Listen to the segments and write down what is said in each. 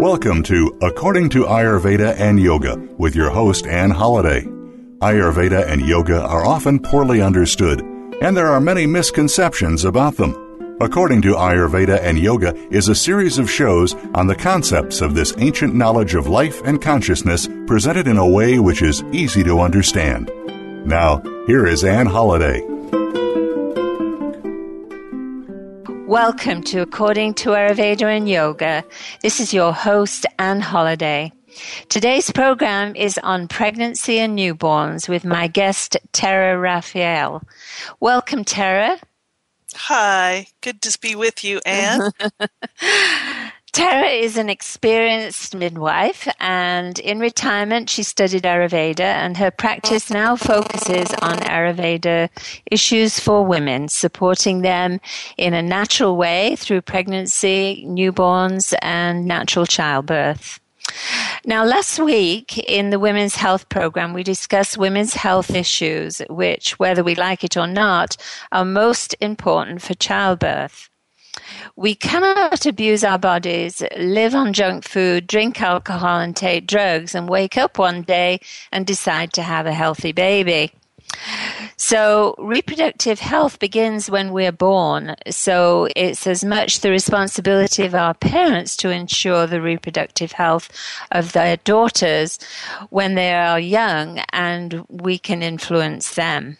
Welcome to According to Ayurveda and Yoga with your host, Anne Holliday. Ayurveda and yoga are often poorly understood, and there are many misconceptions about them. According to Ayurveda and Yoga is a series of shows on the concepts of this ancient knowledge of life and consciousness presented in a way which is easy to understand. Now, here is Anne Holliday. Welcome to According to Ayurveda and Yoga. This is your host, Anne Holliday. Today's program is on pregnancy and newborns with my guest, Terra Rafael. Welcome, Terra. Hi. Good to be with you, Anne. Terra is an experienced midwife, and in retirement she studied Ayurveda, and her practice now focuses on Ayurveda issues for women, supporting them in a natural way through pregnancy, newborns, and natural childbirth. Now, last week in the Women's Health Program, we discussed women's health issues, which, whether we like it or not, are most important for childbirth. We cannot abuse our bodies, live on junk food, drink alcohol and take drugs, and wake up one day and decide to have a healthy baby. So reproductive health begins when we're born, so it's as much the responsibility of our parents to ensure the reproductive health of their daughters when they are young, and we can influence them.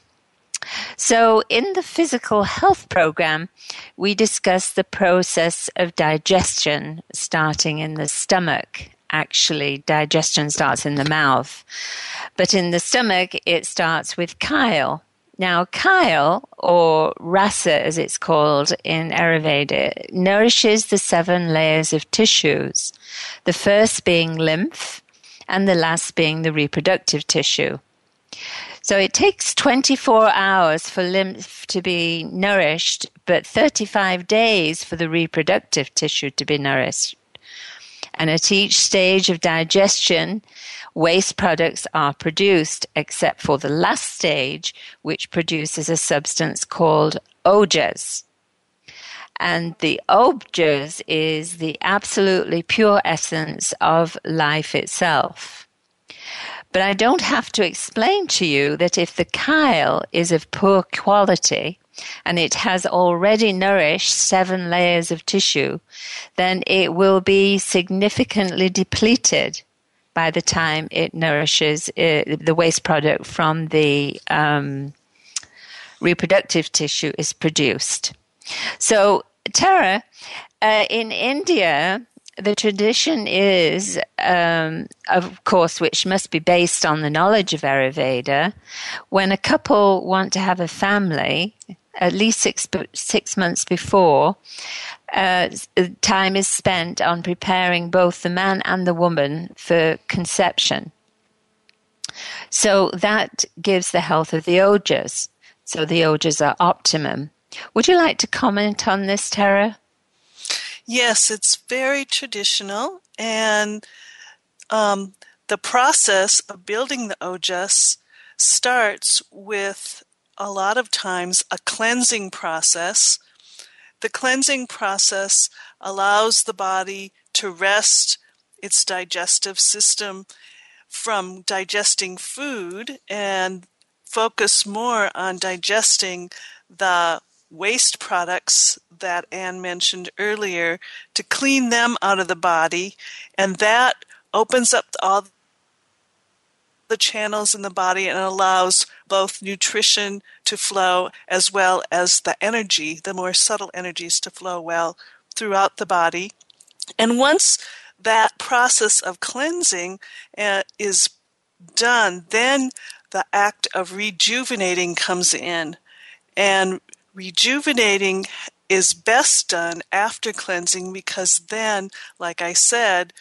So in the physical health program, we discuss the process of digestion starting in the stomach. Actually, digestion starts in the mouth, but in the stomach, it starts with chyle. Now, chyle, or rasa as it's called in Ayurveda, nourishes the 7 layers of tissues, the first being lymph and the last being the reproductive tissue. So it takes 24 hours for lymph to be nourished, but 35 days for the reproductive tissue to be nourished. And at each stage of digestion, waste products are produced, except for the last stage, which produces a substance called ojas. And the ojas is the absolutely pure essence of life itself. But I don't have to explain to you that if the chyle is of poor quality and it has already nourished 7 layers of tissue, then it will be significantly depleted by the time it nourishes the waste product from the reproductive tissue is produced. So, Tara, in India, the tradition is, of course, which must be based on the knowledge of Ayurveda, when a couple want to have a family, at least six months before, time is spent on preparing both the man and the woman for conception. So that gives the health of the ojas. So the ojas are optimum. Would you like to comment on this, Tara? Yes, it's very traditional, and the process of building the ojas starts with, a lot of times, a cleansing process. The cleansing process allows the body to rest its digestive system from digesting food and focus more on digesting the waste products that Anne mentioned earlier, to clean them out of the body, and that opens up all the channels in the body and allows both nutrition to flow as well as the energy, the more subtle energies, to flow well throughout the body. And once that process of cleansing is done, then the act of rejuvenating comes in. And rejuvenating is best done after cleansing because then, like I said,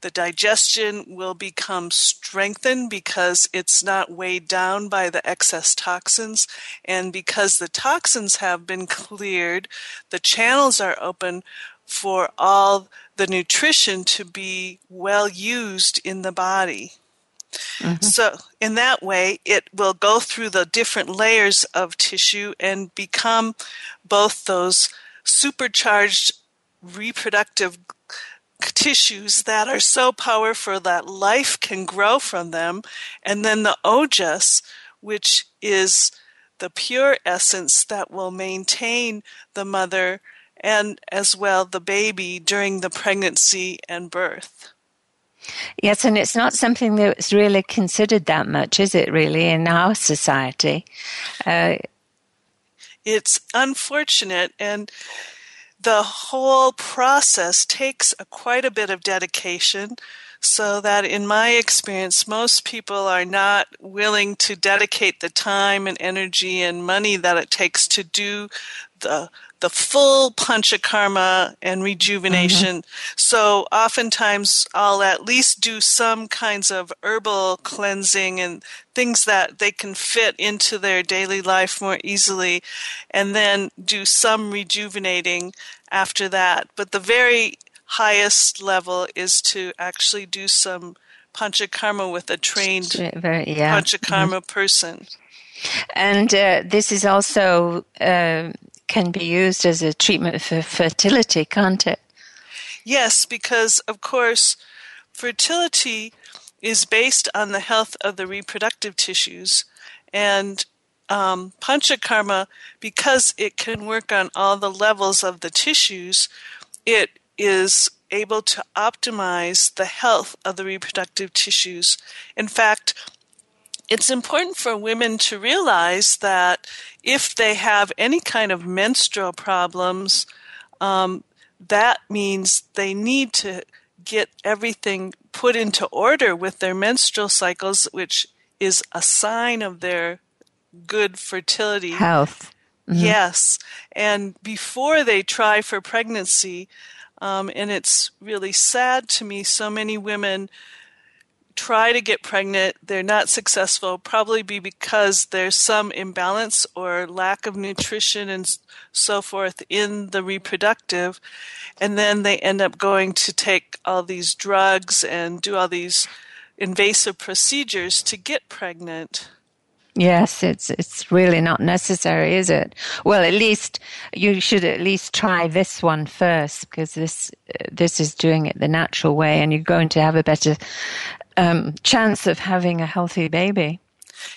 the digestion will become strengthened because it's not weighed down by the excess toxins. And because the toxins have been cleared, the channels are open for all the nutrition to be well used in the body. Mm-hmm. So in that way, it will go through the different layers of tissue and become both those supercharged reproductive tissues that are so powerful that life can grow from them, and then the ojas, which is the pure essence that will maintain the mother and as well the baby during the pregnancy and birth. Yes, and it's not something that's really considered that much, is it really, in our society? It's unfortunate, and the whole process takes quite a bit of dedication, so that in my experience, most people are not willing to dedicate the time and energy and money that it takes to do the full panchakarma and rejuvenation. Mm-hmm. So oftentimes I'll at least do some kinds of herbal cleansing and things that they can fit into their daily life more easily, and then do some rejuvenating after that. But the very highest level is to actually do some panchakarma with a trained panchakarma mm-hmm. person. And this is also... can be used as a treatment for fertility, can't it? Yes, because, of course, fertility is based on the health of the reproductive tissues. And panchakarma, because it can work on all the levels of the tissues, it is able to optimize the health of the reproductive tissues. In fact, it's important for women to realize that if they have any kind of menstrual problems, that means they need to get everything put into order with their menstrual cycles, which is a sign of their good fertility. Health. Mm-hmm. Yes. And before they try for pregnancy, and it's really sad to me, so many women try to get pregnant, they're not successful, probably because there's some imbalance or lack of nutrition and so forth in the reproductive, and then they end up going to take all these drugs and do all these invasive procedures to get pregnant. Yes, it's really not necessary, is it? Well, at least you should at least try this one first, because this is doing it the natural way, and you're going to have a better chance of having a healthy baby.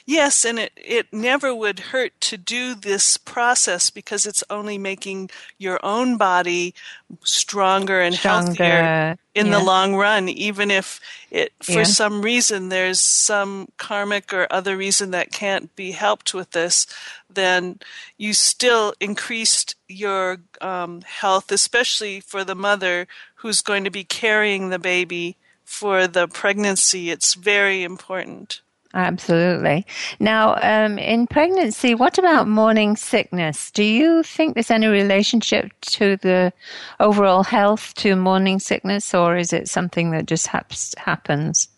Yes, and it never would hurt to do this process because it's only making your own body stronger and healthier in the long run, even if it for some reason there's some karmic or other reason that can't be helped with this, then you still increased your health, especially for the mother who's going to be carrying the baby for the pregnancy. It's very important. Absolutely. Now, in pregnancy, what about morning sickness? Do you think there's any relationship to the overall health to morning sickness, or is it something that just happens?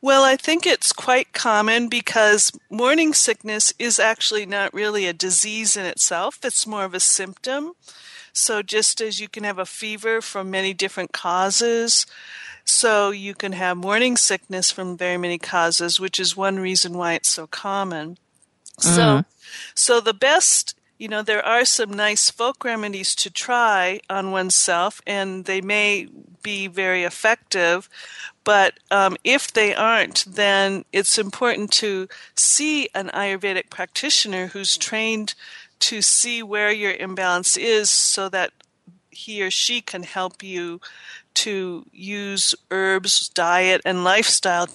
Well, I think it's quite common because morning sickness is actually not really a disease in itself. It's more of a symptom. So just as you can have a fever from many different causes, so you can have morning sickness from very many causes, which is one reason why it's so common. Mm-hmm. So the best, there are some nice folk remedies to try on oneself, and they may be very effective. But if they aren't, then it's important to see an Ayurvedic practitioner who's trained to see where your imbalance is so that he or she can help you to use herbs, diet, and lifestyle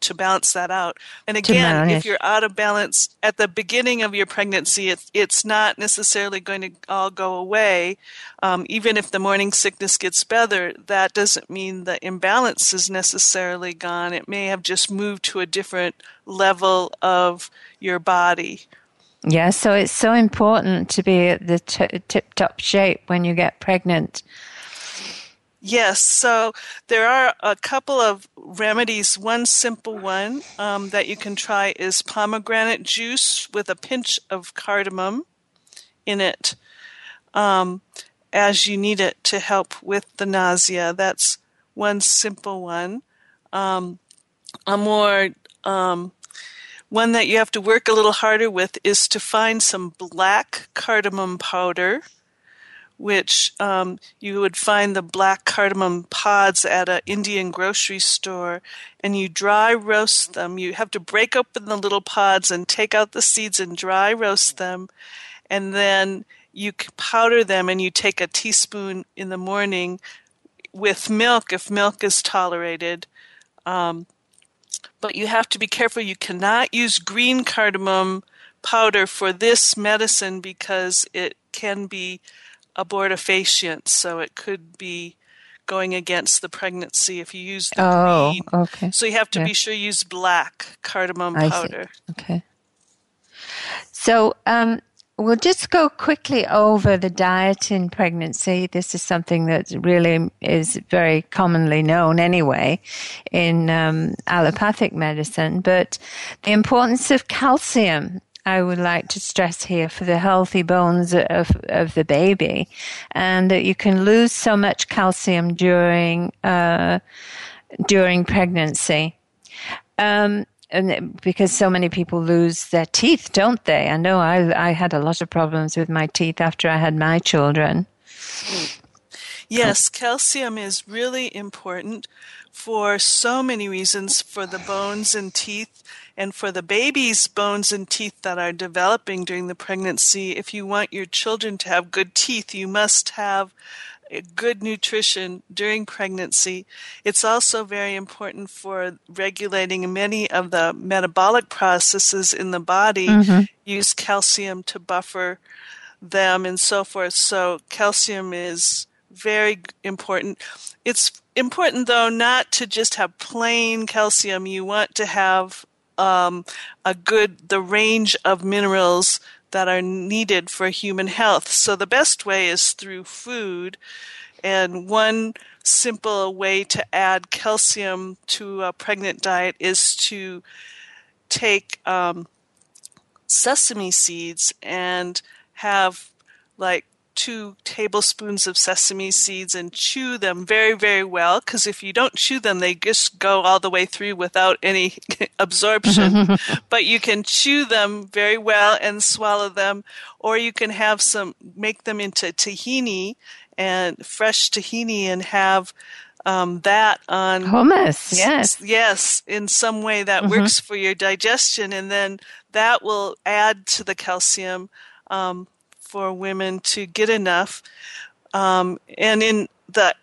to balance that out. And again, if you're out of balance at the beginning of your pregnancy, it's not necessarily going to all go away. Even if the morning sickness gets better, that doesn't mean the imbalance is necessarily gone. It may have just moved to a different level of your body. Yeah, so it's so important to be at the tip-top shape when you get pregnant. Yes, so there are a couple of remedies. One simple one that you can try is pomegranate juice with a pinch of cardamom in it as you need it to help with the nausea. That's one simple one. One that you have to work a little harder with is to find some black cardamom powder, which you would find the black cardamom pods at an Indian grocery store, and you dry roast them. You have to break open the little pods and take out the seeds and dry roast them, and then you powder them, and you take a teaspoon in the morning with milk, if milk is tolerated. But you have to be careful. You cannot use green cardamom powder for this medicine because it can be abortifacient, so it could be going against the pregnancy if you use the green. Okay. So you have to be sure you use black cardamom powder. See. Okay. So we'll just go quickly over the diet in pregnancy. This is something that really is very commonly known anyway in allopathic medicine, but the importance of calcium I would like to stress here for the healthy bones of the baby, and that you can lose so much calcium during pregnancy. And because so many people lose their teeth, don't they? I know I had a lot of problems with my teeth after I had my children. Yes, calcium is really important for so many reasons, for the bones and teeth, and for the baby's bones and teeth that are developing during the pregnancy. If you want your children to have good teeth, you must have good nutrition during pregnancy. It's also very important for regulating many of the metabolic processes in the body. Mm-hmm. Use calcium to buffer them and so forth. So calcium is very important. It's important, though, not to just have plain calcium. You want to have the range of minerals that are needed for human health. So the best way is through food. And one simple way to add calcium to a pregnant diet is to take sesame seeds and have 2 tablespoons of sesame seeds and chew them very, very well, because if you don't chew them, they just go all the way through without any absorption. But you can chew them very well and swallow them, or you can have make them into tahini, and fresh tahini, and have that on hummus. Yes, in some way that works for your digestion, and then that will add to the calcium for women to get enough. And in the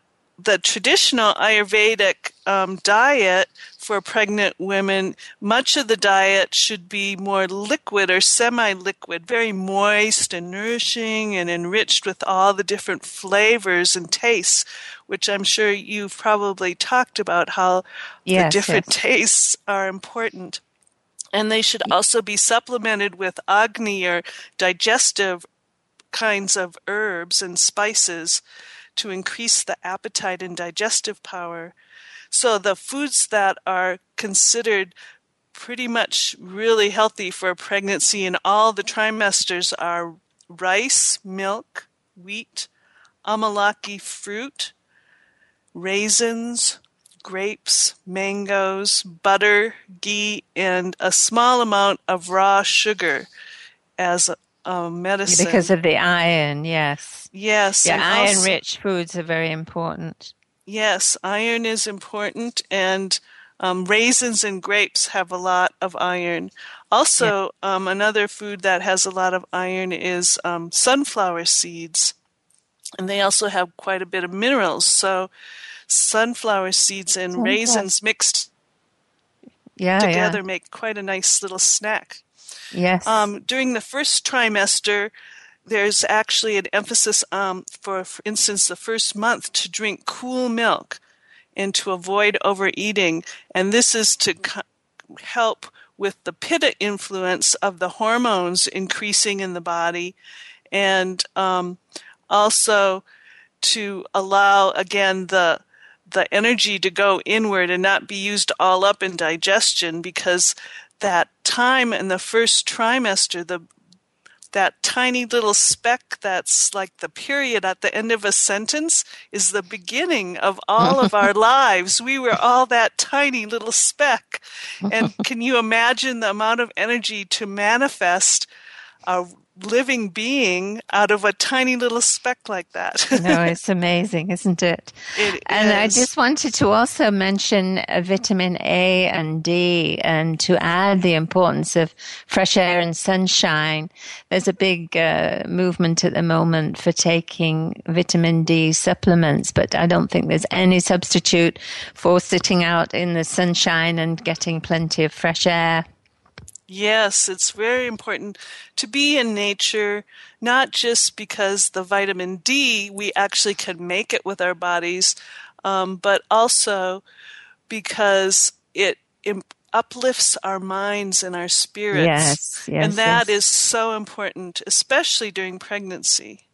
traditional Ayurvedic diet for pregnant women, much of the diet should be more liquid or semi-liquid, very moist and nourishing and enriched with all the different flavors and tastes, which I'm sure you've probably talked about how the different tastes are important. And they should also be supplemented with agni or digestive kinds of herbs and spices to increase the appetite and digestive power. So the foods that are considered pretty much really healthy for pregnancy in all the trimesters are rice, milk, wheat, amalaki fruit, raisins, grapes, mangoes, butter, ghee, and a small amount of raw sugar as medicine. Because of the iron, yes. Yes. Yeah, iron-rich foods are very important. Yes, iron is important, and raisins and grapes have a lot of iron. Also, another food that has a lot of iron is sunflower seeds, and they also have quite a bit of minerals. So sunflower seeds and raisins mixed together make quite a nice little snack. Yes. During the first trimester, there's actually an emphasis for instance, the first month to drink cool milk and to avoid overeating. And this is to help with the pitta influence of the hormones increasing in the body, and also to allow, again, the energy to go inward and not be used all up in digestion, because that time in the first trimester, that tiny little speck that's like the period at the end of a sentence is the beginning of all of our lives. We were all that tiny little speck. And can you imagine the amount of energy to manifest a living being out of a tiny little speck like that? No, it's amazing, isn't it? It is. I just wanted to also mention vitamin A and D, and to add the importance of fresh air and sunshine. There's a big movement at the moment for taking vitamin D supplements, but I don't think there's any substitute for sitting out in the sunshine and getting plenty of fresh air. Yes, it's very important to be in nature, not just because the vitamin D, we actually can make it with our bodies, but also because it uplifts our minds and our spirits. Yes, and that is so important, especially during pregnancy.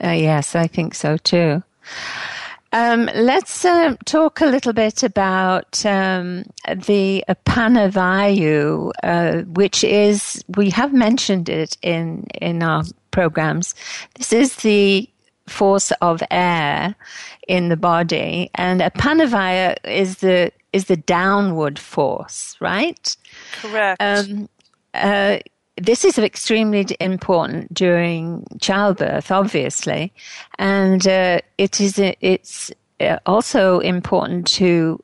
Yes, I think so too. Let's talk a little bit about the apana vayu, which is, we have mentioned it in our programs. This is the force of air in the body, and apana vayu is the downward force, right? Correct. This is extremely important during childbirth, obviously, and it's also important to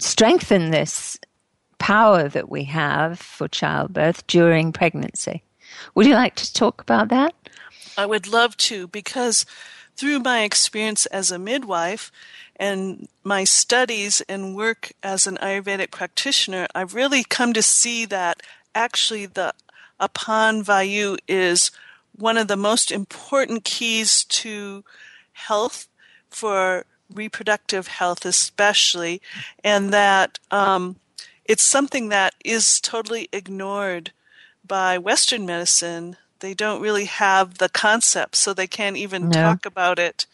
strengthen this power that we have for childbirth during pregnancy. Would you like to talk about that? I would love to, because through my experience as a midwife and my studies and work as an Ayurvedic practitioner, I've really come to see that actually the apana vayu is one of the most important keys to health, for reproductive health especially, and that it's something that is totally ignored by Western medicine. They don't really have the concept, so they can't even talk about it.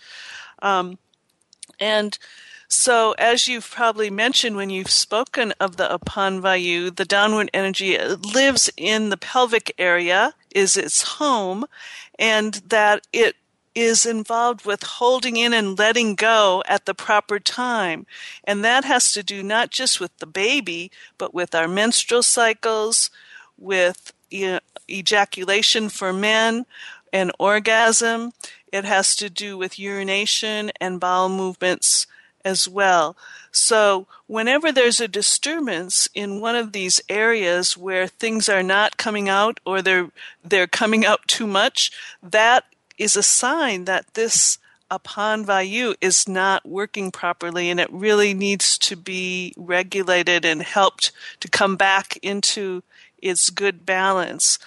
And so, as you've probably mentioned when you've spoken of the apana vayu, the downward energy lives in the pelvic area, is its home, and that it is involved with holding in and letting go at the proper time. And that has to do not just with the baby, but with our menstrual cycles, with ejaculation for men, and orgasm. It has to do with urination and bowel movements as well. So whenever there's a disturbance in one of these areas where things are not coming out, or they're coming out too much, that is a sign that this apana vayu is not working properly, and it really needs to be regulated and helped to come back into its good balance.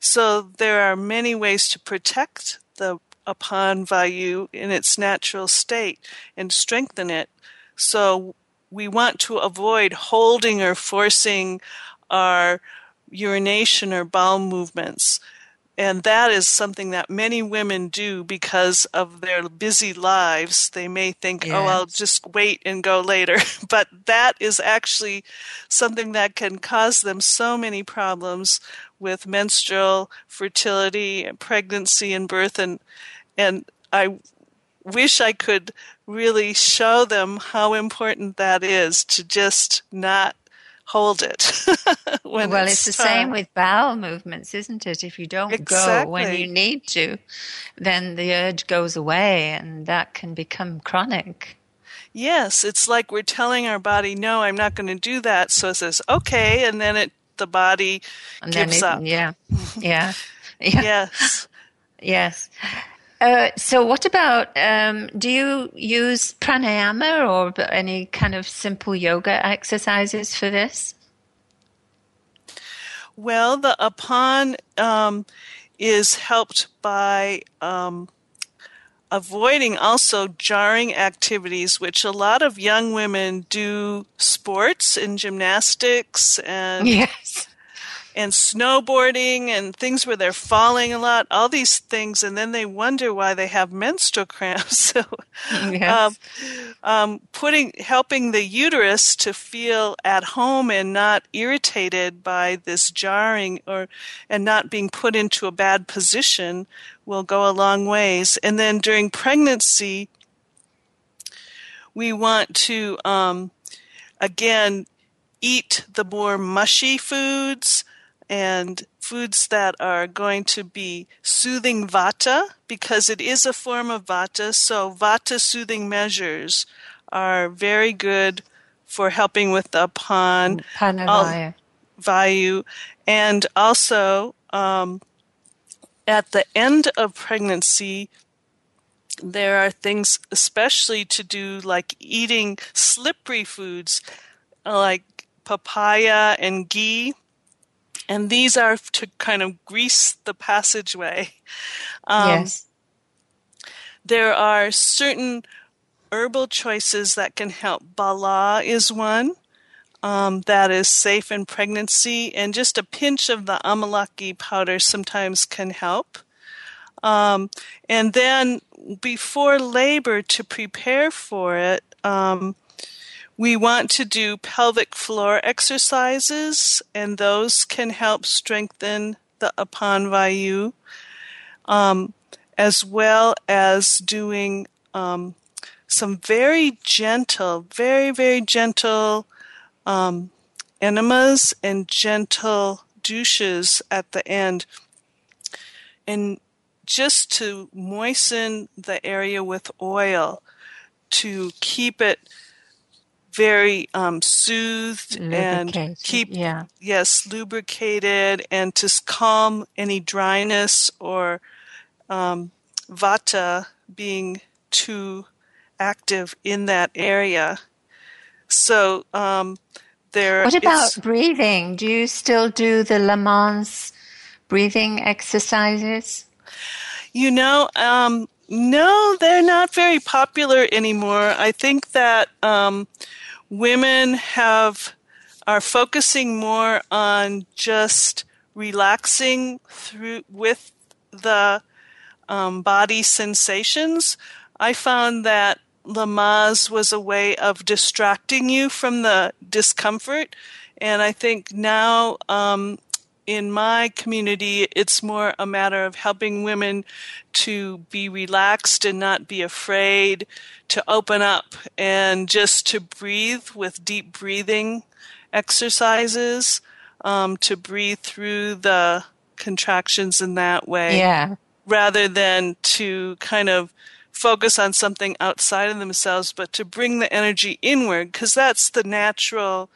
So there are many ways to protect the apana vayu in its natural state and strengthen it. So we want to avoid holding or forcing our urination or bowel movements. And that is something that many women do because of their busy lives. They may think, oh, I'll just wait and go later. But that is actually something that can cause them so many problems with menstrual, fertility, pregnancy and birth. And I wish I could really show them how important that is, to just not hold it. Well, it's the same with bowel movements, isn't it? If you don't go when you need to, then the urge goes away, and that can become chronic. Yes, it's like we're telling our body, no, I'm not going to do that. So it says, okay, and then the body gives up. Yeah. Yes. So what about, do you use pranayama or any kind of simple yoga exercises for this? Well, the apan is helped by avoiding also jarring activities, which a lot of young women do sports and gymnastics and yes. and snowboarding and things where they're falling a lot, all these things, and then they wonder why they have menstrual cramps. So, yes. Helping the uterus to feel at home and not irritated by this jarring and not being put into a bad position will go a long ways. And then during pregnancy, we want to, again, eat the more mushy foods, and foods that are going to be soothing vata, because it is a form of vata. So vata soothing measures are very good for helping with the apana vayu. And also at the end of pregnancy, there are things especially to do like eating slippery foods like papaya and ghee. And these are to kind of grease the passageway. Yes. There are certain herbal choices that can help. Bala is one that is safe in pregnancy. And just a pinch of the amalaki powder sometimes can help. And then before labor, to prepare for it, we want to do pelvic floor exercises, and those can help strengthen the apana vayu, as well as doing some very gentle, very, very gentle enemas and gentle douches at the end, and just to moisten the area with oil to keep it very soothed and keep lubricated, and to calm any dryness or vata being too active in that area. So What about breathing? Do you still do the Lamaze breathing exercises? You know, no, they're not very popular anymore. I think that women are focusing more on just relaxing through with the body sensations. I found that Lamaze was a way of distracting you from the discomfort, and I think now in my community, it's more a matter of helping women to be relaxed and not be afraid, to open up and just to breathe with deep breathing exercises, to breathe through the contractions in that way, rather than to kind of focus on something outside of themselves, but to bring the energy inward, because that's the natural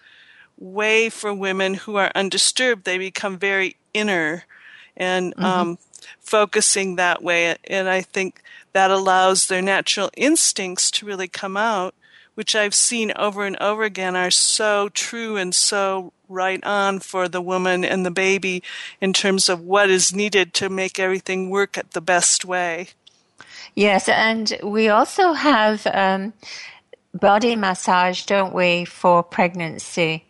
way for women who are undisturbed. They become very inner and focusing that way. And I think that allows their natural instincts to really come out, which I've seen over and over again are so true and so right on for the woman and the baby in terms of what is needed to make everything work at the best way. Yes, and we also have body massage, don't we, for pregnancy?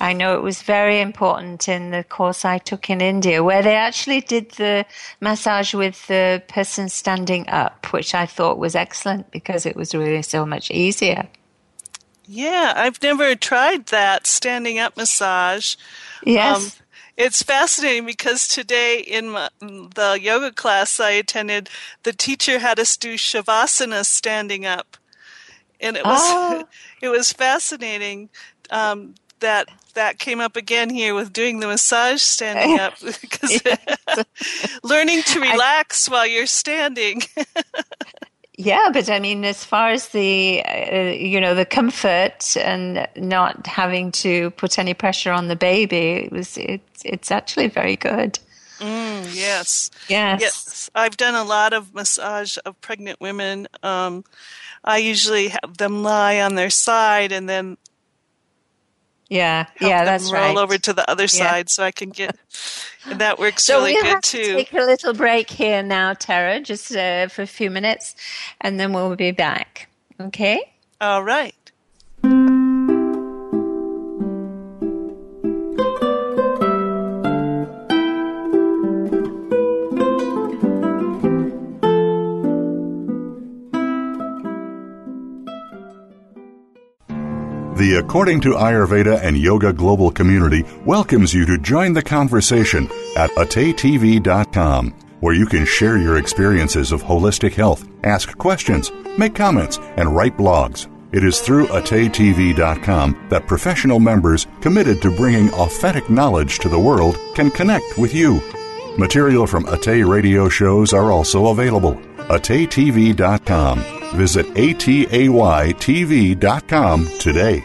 I know it was very important in the course I took in India, where they actually did the massage with the person standing up, which I thought was excellent because it was really so much easier. Yeah, I've never tried that standing up massage. Yes. It's fascinating because today in the yoga class I attended, the teacher had us do shavasana standing up. And it was fascinating that came up again here with doing the massage standing up, because learning to relax while you're standing. Yeah, but I mean, as far as the the comfort and not having to put any pressure on the baby, it's actually very good. Mm. yes. Yes. Yes. I've done a lot of massage of pregnant women. I usually have them lie on their side and then roll over to the other side so I can get, and that works so really good too. So we'll take a little break here now, Tara, just for a few minutes, and then we'll be back. Okay? All right. The According to Ayurveda and Yoga Global Community welcomes you to join the conversation at AtayTV.com, where you can share your experiences of holistic health, ask questions, make comments, and write blogs. It is through AtayTV.com that professional members committed to bringing authentic knowledge to the world can connect with you. Material from Atay radio shows are also available. AtayTV.com. Visit AtayTV.com today.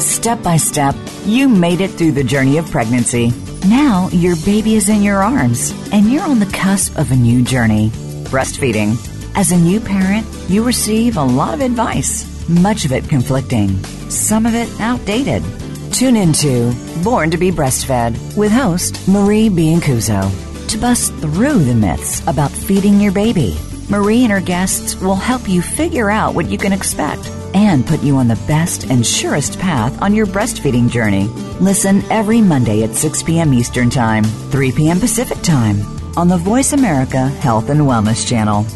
Step by step, you made it through the journey of pregnancy. Now your baby is in your arms, and you're on the cusp of a new journey, breastfeeding. As a new parent, you receive a lot of advice, much of it conflicting, some of it outdated. Tune into Born to be Breastfed with host Marie Biancuso. To bust through the myths about feeding your baby, Marie and her guests will help you figure out what you can expect and put you on the best and surest path on your breastfeeding journey. Listen every Monday at 6 p.m. Eastern Time, 3 p.m. Pacific Time on the Voice America Health and Wellness Channel.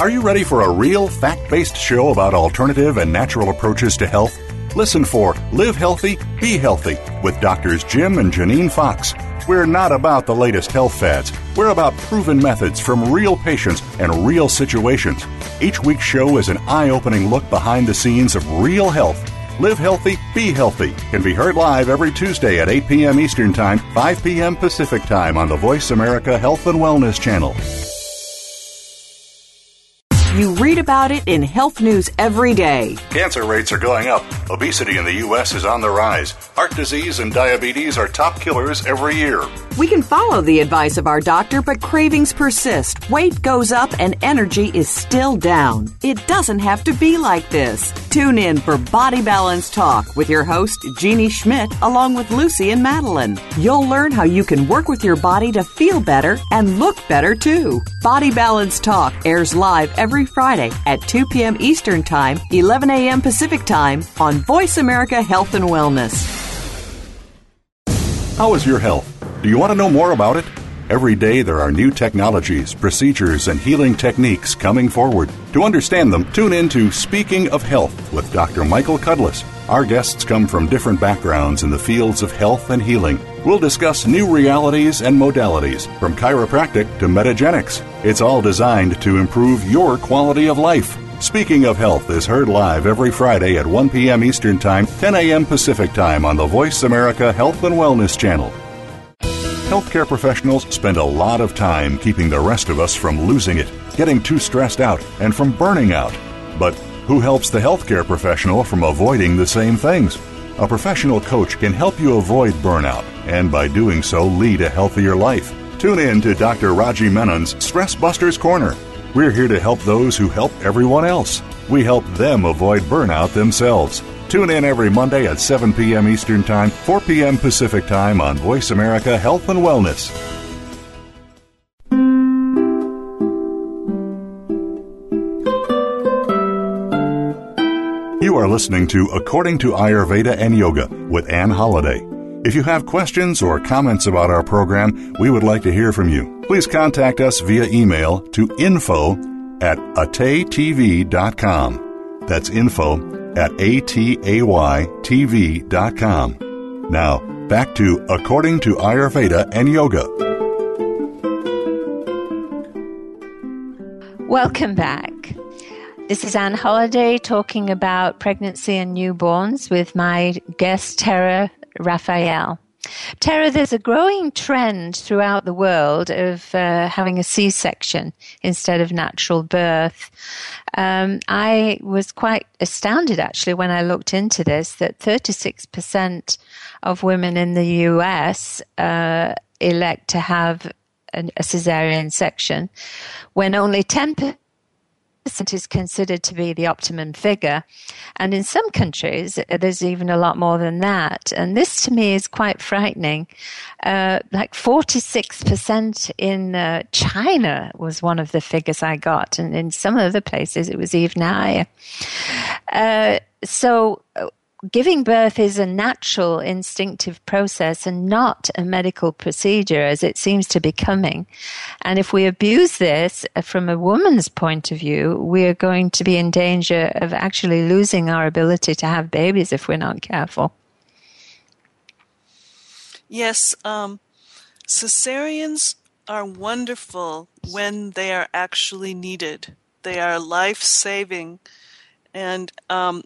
Are you ready for a real, fact-based show about alternative and natural approaches to health? Listen for Live Healthy, Be Healthy with Drs. Jim and Janine Fox. We're not about the latest health fads. We're about proven methods from real patients and real situations. Each week's show is an eye-opening look behind the scenes of real health. Live Healthy, Be Healthy can be heard live every Tuesday at 8 p.m. Eastern Time, 5 p.m. Pacific Time on the Voice America Health and Wellness Channel. You read about it in health news every day. Cancer rates are going up. Obesity in the U.S. is on the rise. Heart disease and diabetes are top killers every year. We can follow the advice of our doctor, but cravings persist. Weight goes up and energy is still down. It doesn't have to be like this. Tune in for Body Balance Talk with your host, Jeannie Schmidt, along with Lucy and Madeline. You'll learn how you can work with your body to feel better and look better, too. Body Balance Talk airs live every Friday at 2 p.m. Eastern Time, 11 a.m. Pacific Time on Voice America Health and Wellness. How is your health? Do you want to know more about it? Every day there are new technologies, procedures, and healing techniques coming forward. To understand them, tune in to Speaking of Health with Dr. Michael Kudlis. Our guests come from different backgrounds in the fields of health and healing. We'll discuss new realities and modalities, from chiropractic to metagenics. It's all designed to improve your quality of life. Speaking of Health is heard live every Friday at 1 p.m. Eastern Time, 10 a.m. Pacific Time on the Voice America Health and Wellness Channel. Healthcare professionals spend a lot of time keeping the rest of us from losing it, getting too stressed out, and from burning out. But who helps the healthcare professional from avoiding the same things? A professional coach can help you avoid burnout and, by doing so, lead a healthier life. Tune in to Dr. Raji Menon's Stress Busters Corner. We're here to help those who help everyone else. We help them avoid burnout themselves. Tune in every Monday at 7 p.m. Eastern Time, 4 p.m. Pacific Time on Voice America Health and Wellness. You are listening to According to Ayurveda and Yoga with Anne Holliday. If you have questions or comments about our program, we would like to hear from you. Please contact us via email to info@ataytv.com. That's info@ataytv.com. Now, back to According to Ayurveda and Yoga. Welcome back. This is Anne Holliday talking about pregnancy and newborns with my guest, Terra Rafael. Tara, there's a growing trend throughout the world of having a C-section instead of natural birth. I was quite astounded, actually, when I looked into this, that 36% of women in the US elect to have a cesarean section, when only 10% is considered to be the optimum figure. And in some countries, there's even a lot more than that. And this, to me, is quite frightening. Like 46% in China was one of the figures I got. And in some other places, it was even higher. Giving birth is a natural, instinctive process and not a medical procedure, as it seems to be coming. And if we abuse this from a woman's point of view, we are going to be in danger of actually losing our ability to have babies if we're not careful. Yes, cesareans are wonderful when they are actually needed. They are life-saving. And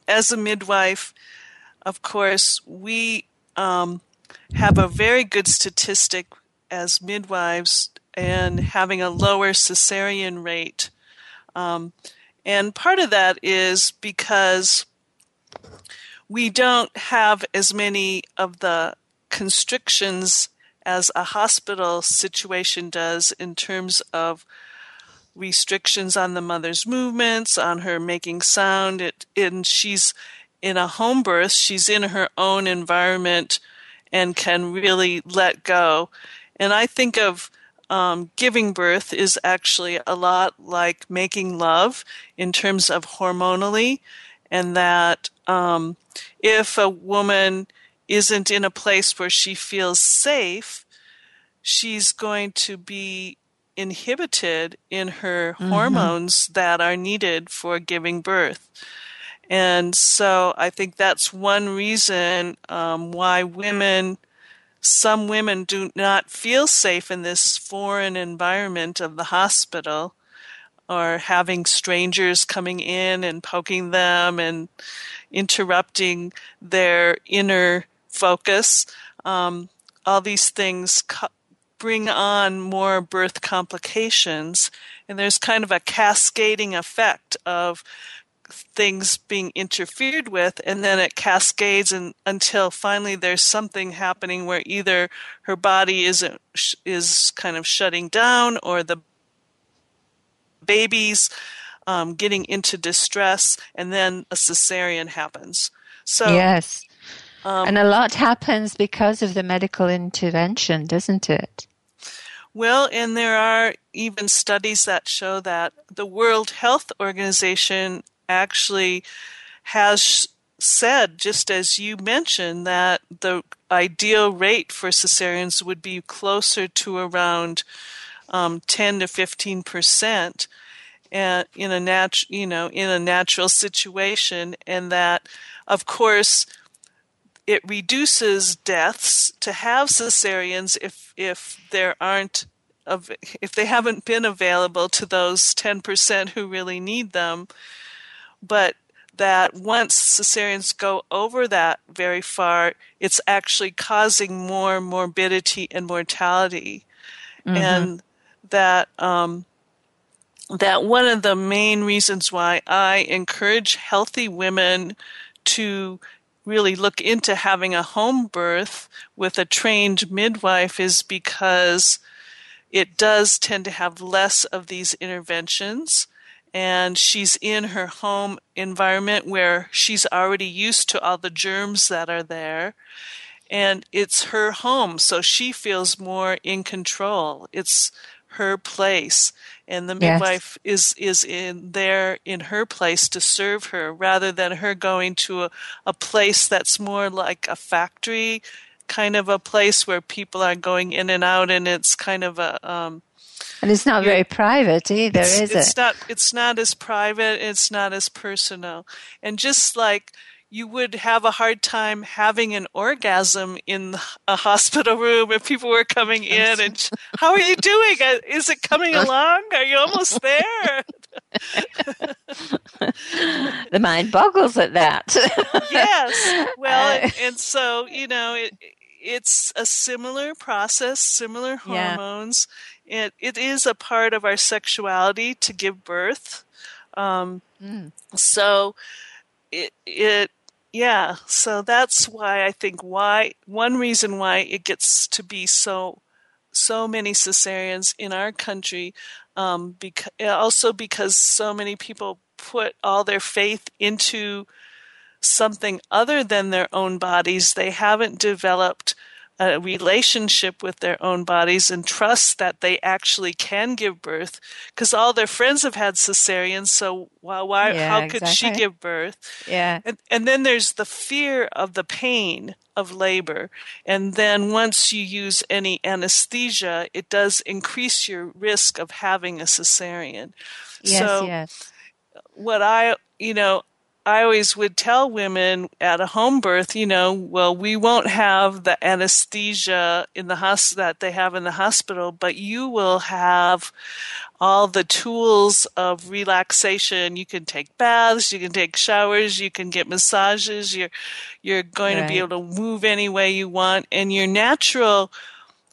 as a midwife, of course, we have a very good statistic as midwives and having a lower cesarean rate. And part of that is because we don't have as many of the constrictions as a hospital situation does in terms of restrictions on the mother's movements, on her making sound. And she's in a home birth, she's in her own environment and can really let go. And I think of giving birth is actually a lot like making love in terms of hormonally, and that if a woman isn't in a place where she feels safe, she's going to be inhibited in her hormones that are needed for giving birth. And so I think that's one reason why some women do not feel safe in this foreign environment of the hospital, or having strangers coming in and poking them and interrupting their inner focus. All these things bring on more birth complications, and there's kind of a cascading effect of things being interfered with, and then it cascades until finally there's something happening where either her body is kind of shutting down, or the baby's getting into distress, and then a cesarean happens. So yes. And a lot happens because of the medical intervention, doesn't it? Well, and there are even studies that show that the World Health Organization actually has said, just as you mentioned, that the ideal rate for cesareans would be closer to around 10 to 15% in a natural situation, and that, of course, it reduces deaths to have cesareans if they haven't been available to those 10% who really need them. But that once cesareans go over that very far, it's actually causing more morbidity and mortality. Mm-hmm. And that that one of the main reasons why I encourage healthy women to really look into having a home birth with a trained midwife is because it does tend to have less of these interventions, and she's in her home environment where she's already used to all the germs that are there, and it's her home, so she feels more in control. It's her place, and the midwife is in there in her place to serve her, rather than her going to a place that's more like a factory kind of a place where people are going in and out, and it's kind of a and it's not very private either, it's not as private, it's not as personal. And just like you would have a hard time having an orgasm in a hospital room if people were coming in and, how are you doing? Is it coming along? Are you almost there? The mind boggles at that. Yes. Well, and so, it's a similar process, similar hormones. Yeah. It is a part of our sexuality to give birth. So so that's why I think one reason why it gets to be so many cesareans in our country, also because so many people put all their faith into something other than their own bodies. They haven't developed a relationship with their own bodies and trust that they actually can give birth, because all their friends have had cesareans, so how could she give birth? Yeah. And then there's the fear of the pain of labor. And then once you use any anesthesia, it does increase your risk of having a cesarean. Yes, so yes. What I always would tell women at a home birth, we won't have the anesthesia in the hospital that they have in the hospital, but you will have all the tools of relaxation. You can take baths, you can take showers, you can get massages. You're going to be able to move any way you want, and your natural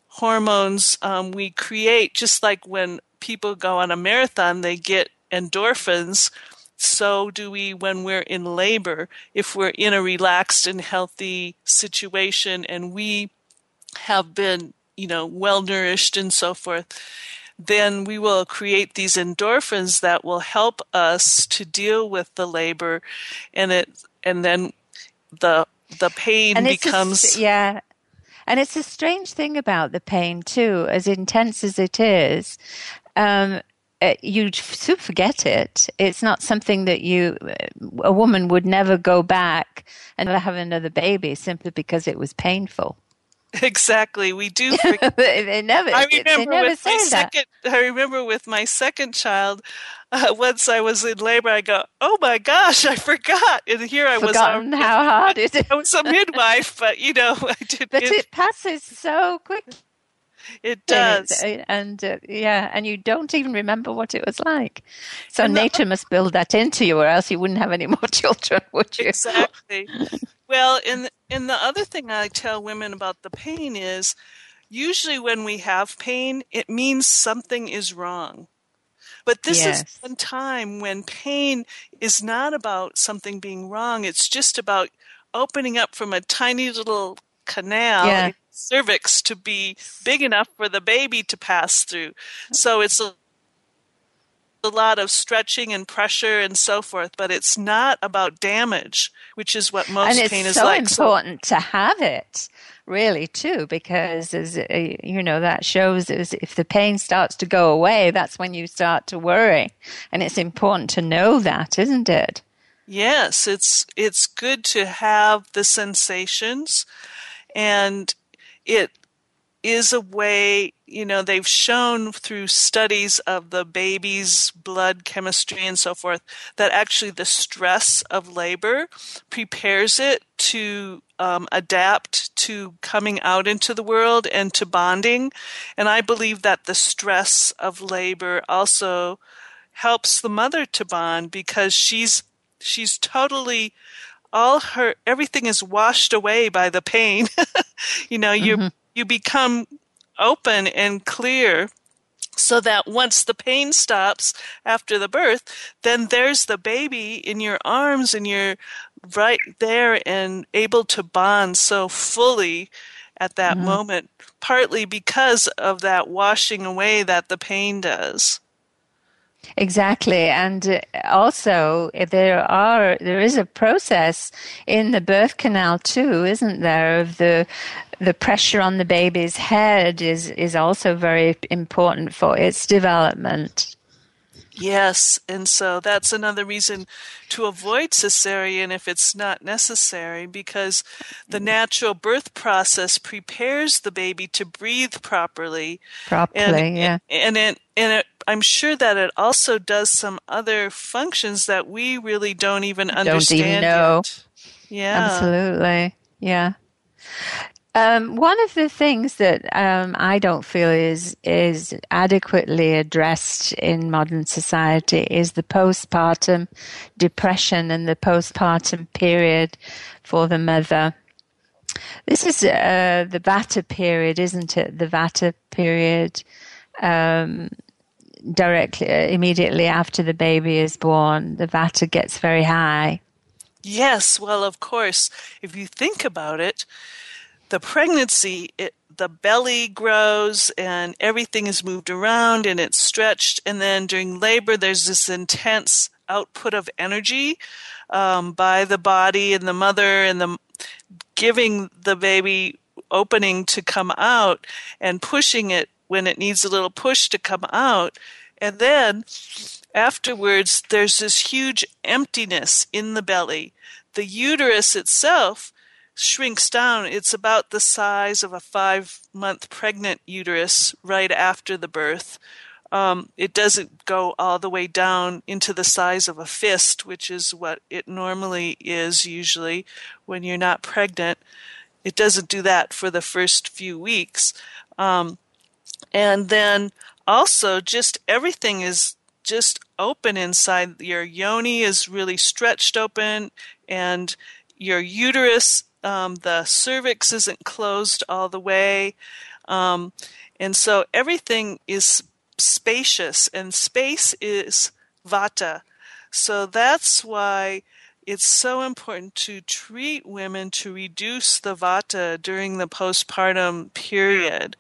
hormones we create. Just like when people go on a marathon, they get endorphins. So do we when we're in labor, if we're in a relaxed and healthy situation and we have been, well nourished and so forth, then we will create these endorphins that will help us to deal with the labor, and then the pain becomes and it's a strange thing about the pain too, as intense as it is. You forget it. It's not something that a woman would never go back and never have another baby simply because it was painful. Exactly. We do forget. I remember with my second child, once I was in labor, I go, oh my gosh, I forgot. And here I was. Forgotten how hard it is. I was a midwife, but I didn't. But it passes so quickly. It does. And you don't even remember what it was like. So nature must build that into you, or else you wouldn't have any more children, would you? Exactly. Well, and the other thing I tell women about the pain is, usually when we have pain, it means something is wrong. But this is one time when pain is not about something being wrong. It's just about opening up from a tiny little canal in the cervix to be big enough for the baby to pass through. So it's a lot of stretching and pressure and so forth, but it's not about damage, which is what most pain is like. And it's so important to have it, really, too, because that shows if the pain starts to go away, that's when you start to worry. And it's important to know that, isn't it? Yes, it's good to have the sensations, and it is a way, they've shown through studies of the baby's blood chemistry and so forth that actually the stress of labor prepares it to adapt to coming out into the world and to bonding. And I believe that the stress of labor also helps the mother to bond, because she's totally, everything is washed away by the pain. You become open and clear, so that once the pain stops after the birth, then there's the baby in your arms and you're right there and able to bond so fully at that moment, partly because of that washing away that the pain does. Exactly, and also there is a process in the birth canal too, isn't there? Of the pressure on the baby's head is also very important for its development. Yes, and so that's another reason to avoid cesarean if it's not necessary, because the natural birth process prepares the baby to breathe properly. I'm sure that it also does some other functions that we really don't even understand. Don't even know. Yet. Yeah. Absolutely. Yeah. One of the things that I don't feel is adequately addressed in modern society is the postpartum depression and the postpartum period for the mother. This is the Vata period, isn't it? The Vata period directly, immediately after the baby is born, the Vata gets very high. Yes, well, of course, if you think about it, the pregnancy, the belly grows and everything is moved around and it's stretched. And then during labor, there's this intense output of energy by the body and the mother and the giving the baby opening to come out and pushing it when it needs a little push to come out. And then afterwards, there's this huge emptiness in the belly. The uterus itself shrinks down. It's about the size of a 5-month pregnant uterus right after the birth. It doesn't go all the way down into the size of a fist, which is what it normally is usually when you're not pregnant. It doesn't do that for the first few weeks. And then also just everything is just open inside. Your yoni is really stretched open, and your uterus, the cervix isn't closed all the way. And so everything is spacious, and space is vata. So that's why it's so important to treat women to reduce the vata during the postpartum period.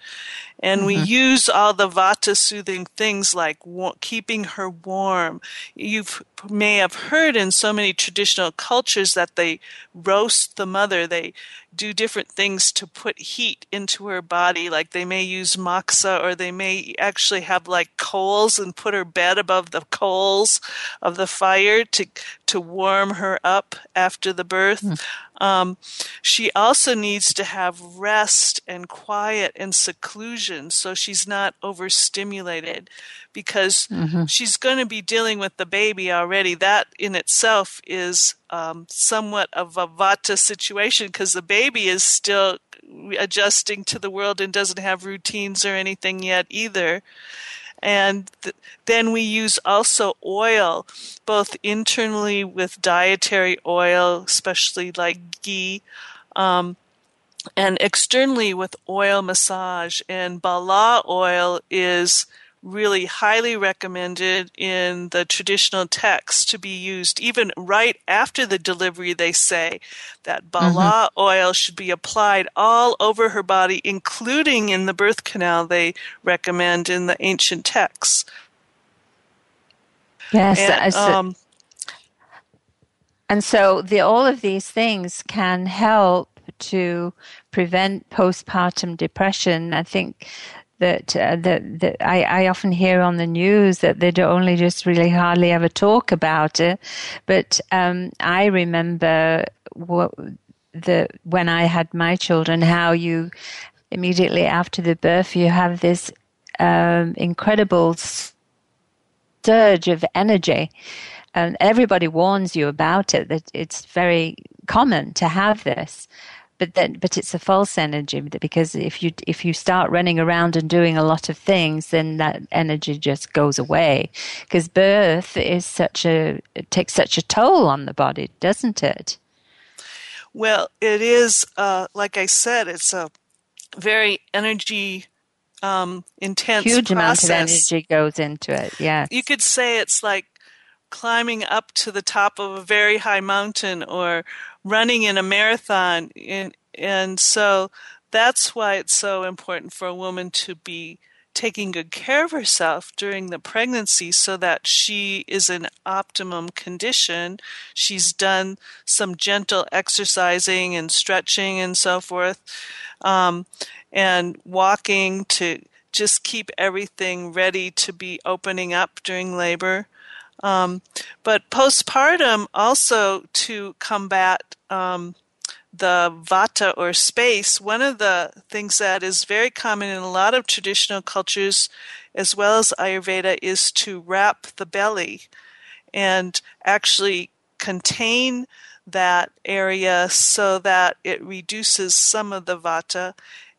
And we use all the vata soothing things like keeping her warm. You may have heard in so many traditional cultures that they roast the mother. They do different things to put heat into her body. Like they may use moxa, or they may actually have like coals and put her bed above the coals of the fire to warm her up after the birth. She also needs to have rest and quiet and seclusion so she's not overstimulated, because she's going to be dealing with the baby already. That in itself is somewhat of a vata situation, because the baby is still adjusting to the world and doesn't have routines or anything yet either. And then we use also oil, both internally with dietary oil, especially like ghee, and externally with oil massage. And bala oil is really highly recommended in the traditional texts to be used. Even right after the delivery, they say that bala oil should be applied all over her body, including in the birth canal, they recommend in the ancient texts. Yes. And so all of these things can help to prevent postpartum depression. I think that I often hear on the news that they don't only just really hardly ever talk about it. But I remember when I had my children, how you immediately after the birth, you have this incredible surge of energy. And everybody warns you about it, that it's very common to have this. But it's a false energy, because if you start running around and doing a lot of things, then that energy just goes away. Because birth is takes such a toll on the body, doesn't it? Well, it is. Like I said, it's a very energy intense huge process. Amount of energy goes into it. Yeah, you could say it's like climbing up to the top of a very high mountain, or running in a marathon. And so that's why it's so important for a woman to be taking good care of herself during the pregnancy, so that she is in optimum condition. She's done some gentle exercising and stretching and so forth, and walking, to just keep everything ready to be opening up during labor. But postpartum also, to combat the vata or space, one of the things that is very common in a lot of traditional cultures as well as Ayurveda is to wrap the belly and actually contain that area so that it reduces some of the vata,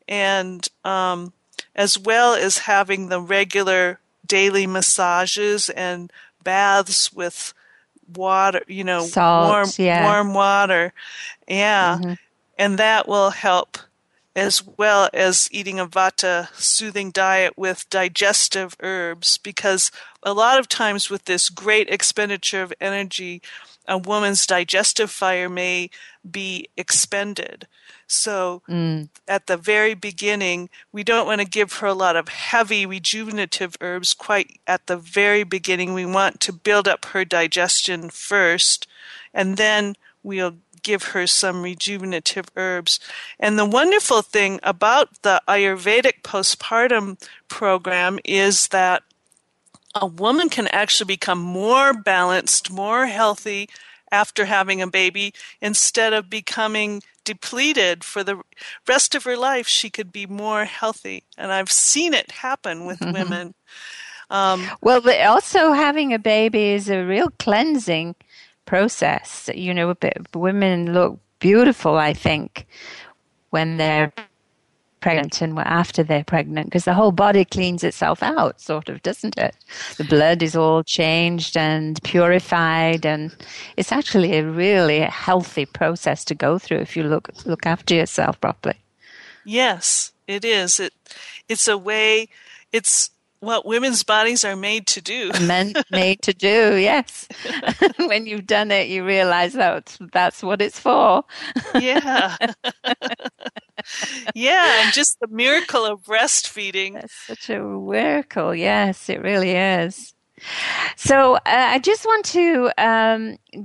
and as well as having the regular daily massages and baths with water, warm water. Yeah. and that will help, as well as eating a vata soothing diet with digestive herbs, because a lot of times with this great expenditure of energy, a woman's digestive fire may be expended. So at the very beginning, we don't want to give her a lot of heavy rejuvenative herbs quite at the very beginning. We want to build up her digestion first, and then we'll give her some rejuvenative herbs. And the wonderful thing about the Ayurvedic postpartum program is that a woman can actually become more balanced, more healthy after having a baby, instead of becoming depleted for the rest of her life. She could be more healthy. And I've seen it happen with women. Well, but also having a baby is a real cleansing process. You know, women look beautiful, I think, when they're pregnant and after they're pregnant, because the whole body cleans itself out, sort of, doesn't it? The blood is all changed and purified, and it's actually a really healthy process to go through if you look after yourself properly. Yes, it is. It's a way. It's what women's bodies are made to do. Made to do, yes. When you've done it, you realize that's what it's for. Yeah. Yeah, and just the miracle of breastfeeding. That's such a miracle, yes, it really is. So I just want to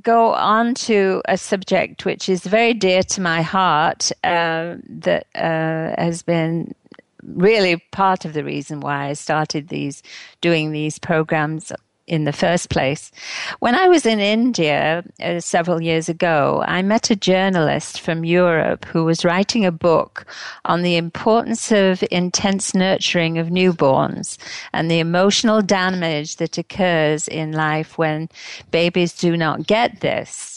go on to a subject which is very dear to my heart, that has been really part of the reason why I started doing these programs in the first place. When I was in India several years ago, I met a journalist from Europe who was writing a book on the importance of intense nurturing of newborns and the emotional damage that occurs in life when babies do not get this.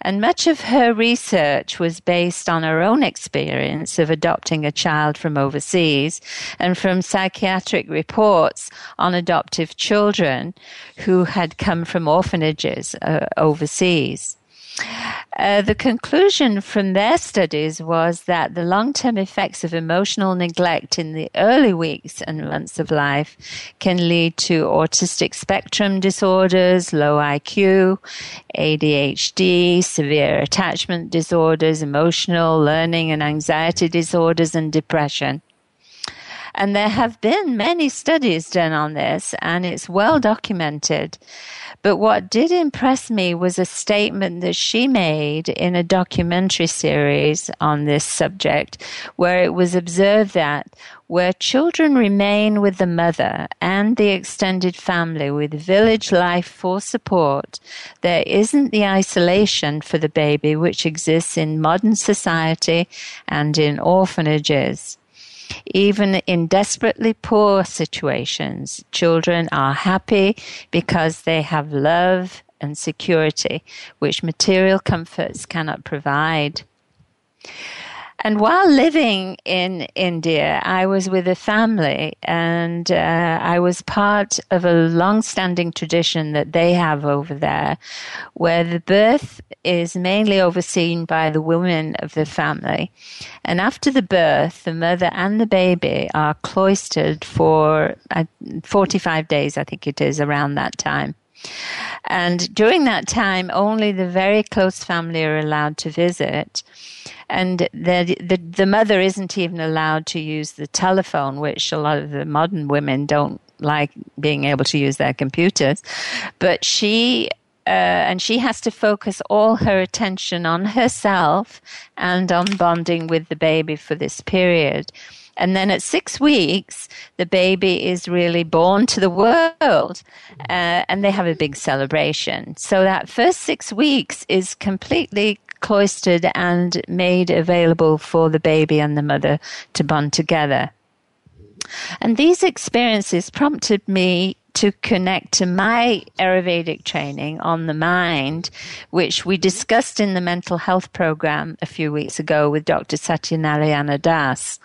And much of her research was based on her own experience of adopting a child from overseas and from psychiatric reports on adoptive children who had come from orphanages overseas. The conclusion from their studies was that the long-term effects of emotional neglect in the early weeks and months of life can lead to autistic spectrum disorders, low IQ, ADHD, severe attachment disorders, emotional learning and anxiety disorders, and depression. And there have been many studies done on this, and it's well documented. But what did impress me was a statement that she made in a documentary series on this subject, where it was observed that where children remain with the mother and the extended family with village life for support, there isn't the isolation for the baby which exists in modern society and in orphanages. Even in desperately poor situations, children are happy because they have love and security, which material comforts cannot provide. And while living in India, I was with a family, and I was part of a long-standing tradition that they have over there, where the birth is mainly overseen by the women of the family. And after the birth, the mother and the baby are cloistered for 45 days, I think it is, around that time. And during that time, only the very close family are allowed to visit. And the mother isn't even allowed to use the telephone, which a lot of the modern women don't like being able to use their computers. But she has to focus all her attention on herself and on bonding with the baby for this period. And then at 6 weeks, the baby is really born to the world, and they have a big celebration. So that first 6 weeks is completely cloistered and made available for the baby and the mother to bond together. And these experiences prompted me to connect to my Ayurvedic training on the mind, which we discussed in the mental health program a few weeks ago with Dr. Satyanarayana Das.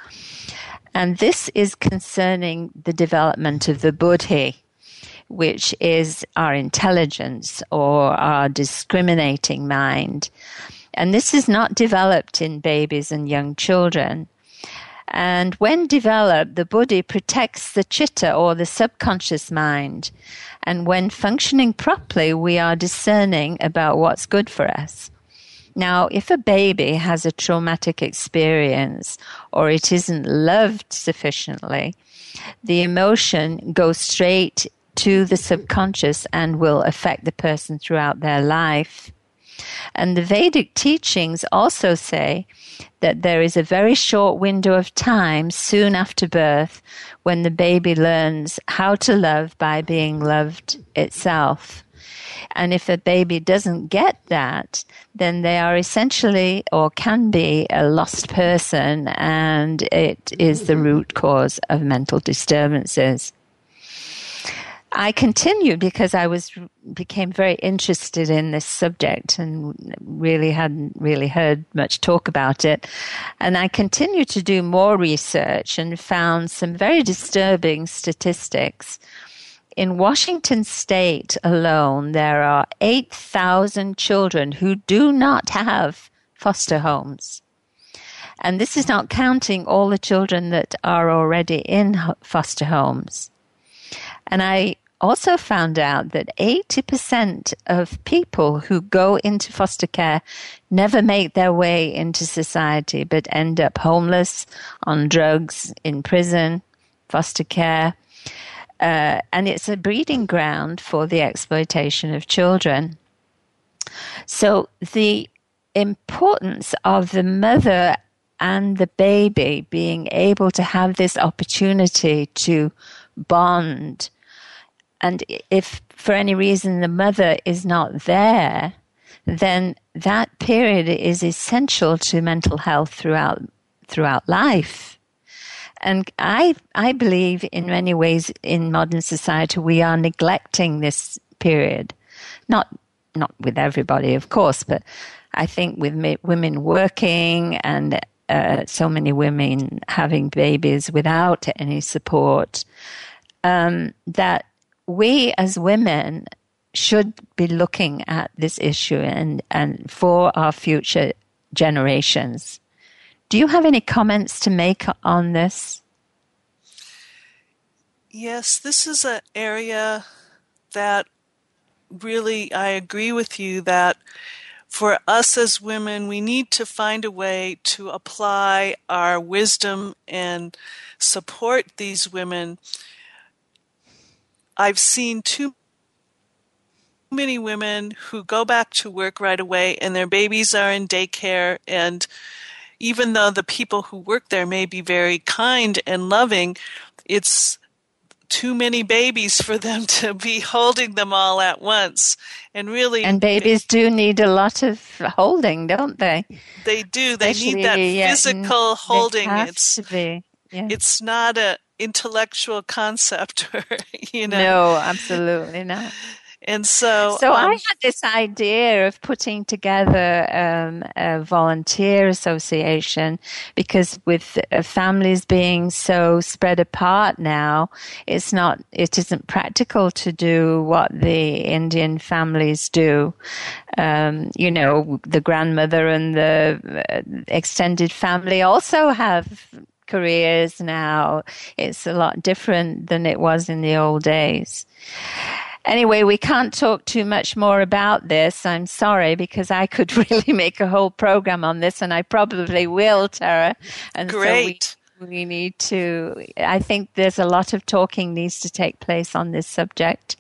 And this is concerning the development of the buddhi, which is our intelligence or our discriminating mind. And this is not developed in babies and young children. And when developed, the buddhi protects the chitta, or the subconscious mind. And when functioning properly, we are discerning about what's good for us. Now, if a baby has a traumatic experience or it isn't loved sufficiently, the emotion goes straight to the subconscious and will affect the person throughout their life. And the Vedic teachings also say that there is a very short window of time soon after birth when the baby learns how to love by being loved itself. And if a baby doesn't get that, then they are essentially, or can be, a lost person, and it is the root cause of mental disturbances. I continued because I became very interested in this subject and hadn't really heard much talk about it. And I continued to do more research and found some very disturbing statistics. In Washington state alone, there are 8,000 children who do not have foster homes. And this is not counting all the children that are already in foster homes. And I also found out that 80% of people who go into foster care never make their way into society, but end up homeless, on drugs, in prison, foster care. And it's a breeding ground for the exploitation of children. So the importance of the mother and the baby being able to have this opportunity to bond. And if for any reason the mother is not there, then that period is essential to mental health throughout life. And I believe in many ways in modern society we are neglecting this period. Not with everybody, of course, but I think with women working and so many women having babies without any support, that we as women should be looking at this issue and for our future generations. Do you have any comments to make on this? Yes, this is an area that really, I agree with you that for us as women, we need to find a way to apply our wisdom and support these women. I've seen too many women who go back to work right away and their babies are in daycare, and even though the people who work there may be very kind and loving, it's too many babies for them to be holding them all at once. And really, and babies do need a lot of holding, don't they? They do. They need that physical holding. It's not an intellectual concept, you know. No, absolutely not. And so I had this idea of putting together a volunteer association, because with families being so spread apart now, it isn't practical to do what the Indian families do. You know, the grandmother and the extended family also have careers now. It's a lot different than it was in the old days. Anyway, we can't talk too much more about this. I'm sorry, because I could really make a whole program on this, and I probably will, Tara. And great. So we need to, I think there's a lot of talking needs to take place on this subject.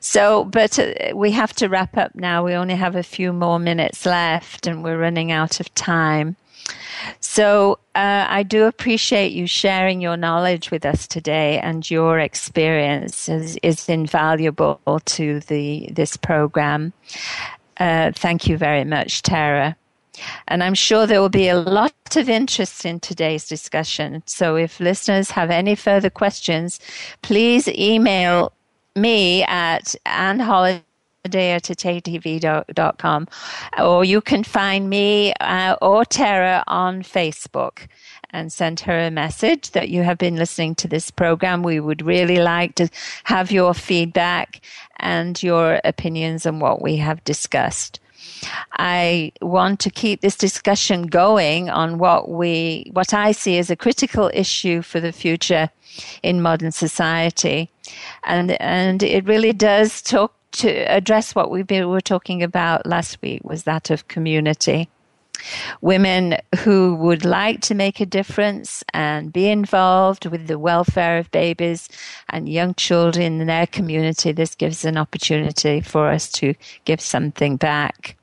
So, but we have to wrap up now. We only have a few more minutes left, and we're running out of time. So I do appreciate you sharing your knowledge with us today, and your experience is invaluable to this program. Thank you very much, Tara. And I'm sure there will be a lot of interest in today's discussion. So if listeners have any further questions, please email me at Anne Holliday at AtayTV.com, or you can find me or Tara on Facebook and send her a message that you have been listening to this program. We would really like to have your feedback and your opinions on what we have discussed. I want to keep this discussion going on what I see as a critical issue for the future in modern society. And it really does talk to address what we were talking about last week, was that of community. Women who would like to make a difference and be involved with the welfare of babies and young children in their community, this gives an opportunity for us to give something back.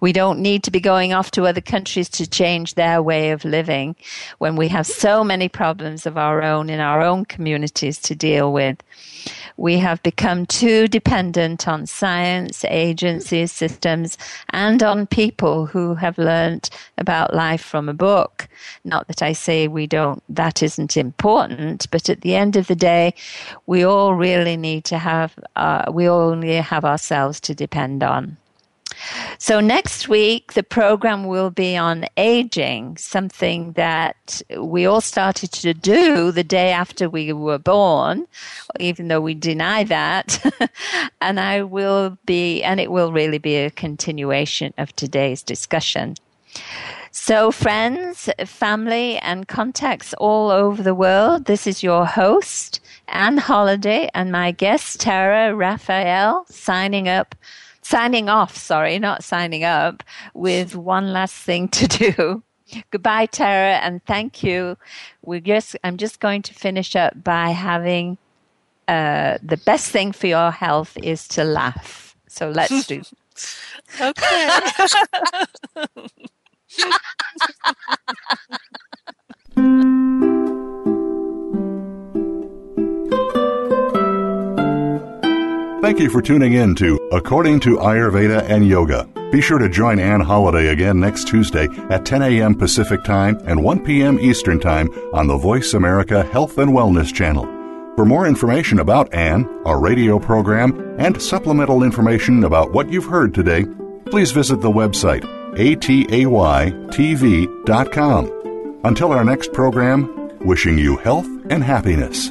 We don't need to be going off to other countries to change their way of living when we have so many problems of our own in our own communities to deal with. We have become too dependent on science, agencies, systems, and on people who have learned about life from a book. Not that I say that isn't important, but at the end of the day, we all really need to have, we only have ourselves to depend on. So next week, the program will be on aging, something that we all started to do the day after we were born, even though we deny that. And it will really be a continuation of today's discussion. So friends, family, and contacts all over the world, this is your host, Anne Holliday, and my guest, Terra Rafael, signing off, with one last thing to do. Goodbye, Tara, and thank you. I'm just going to finish up by having the best thing for your health is to laugh. So let's do it. Okay. Thank you for tuning in to According to Ayurveda and Yoga. Be sure to join Anne Holliday again next Tuesday at 10 a.m. Pacific Time and 1 p.m. Eastern Time on the Voice America Health and Wellness Channel. For more information about Anne, our radio program, and supplemental information about what you've heard today, please visit the website AtayTV.com. Until our next program, wishing you health and happiness.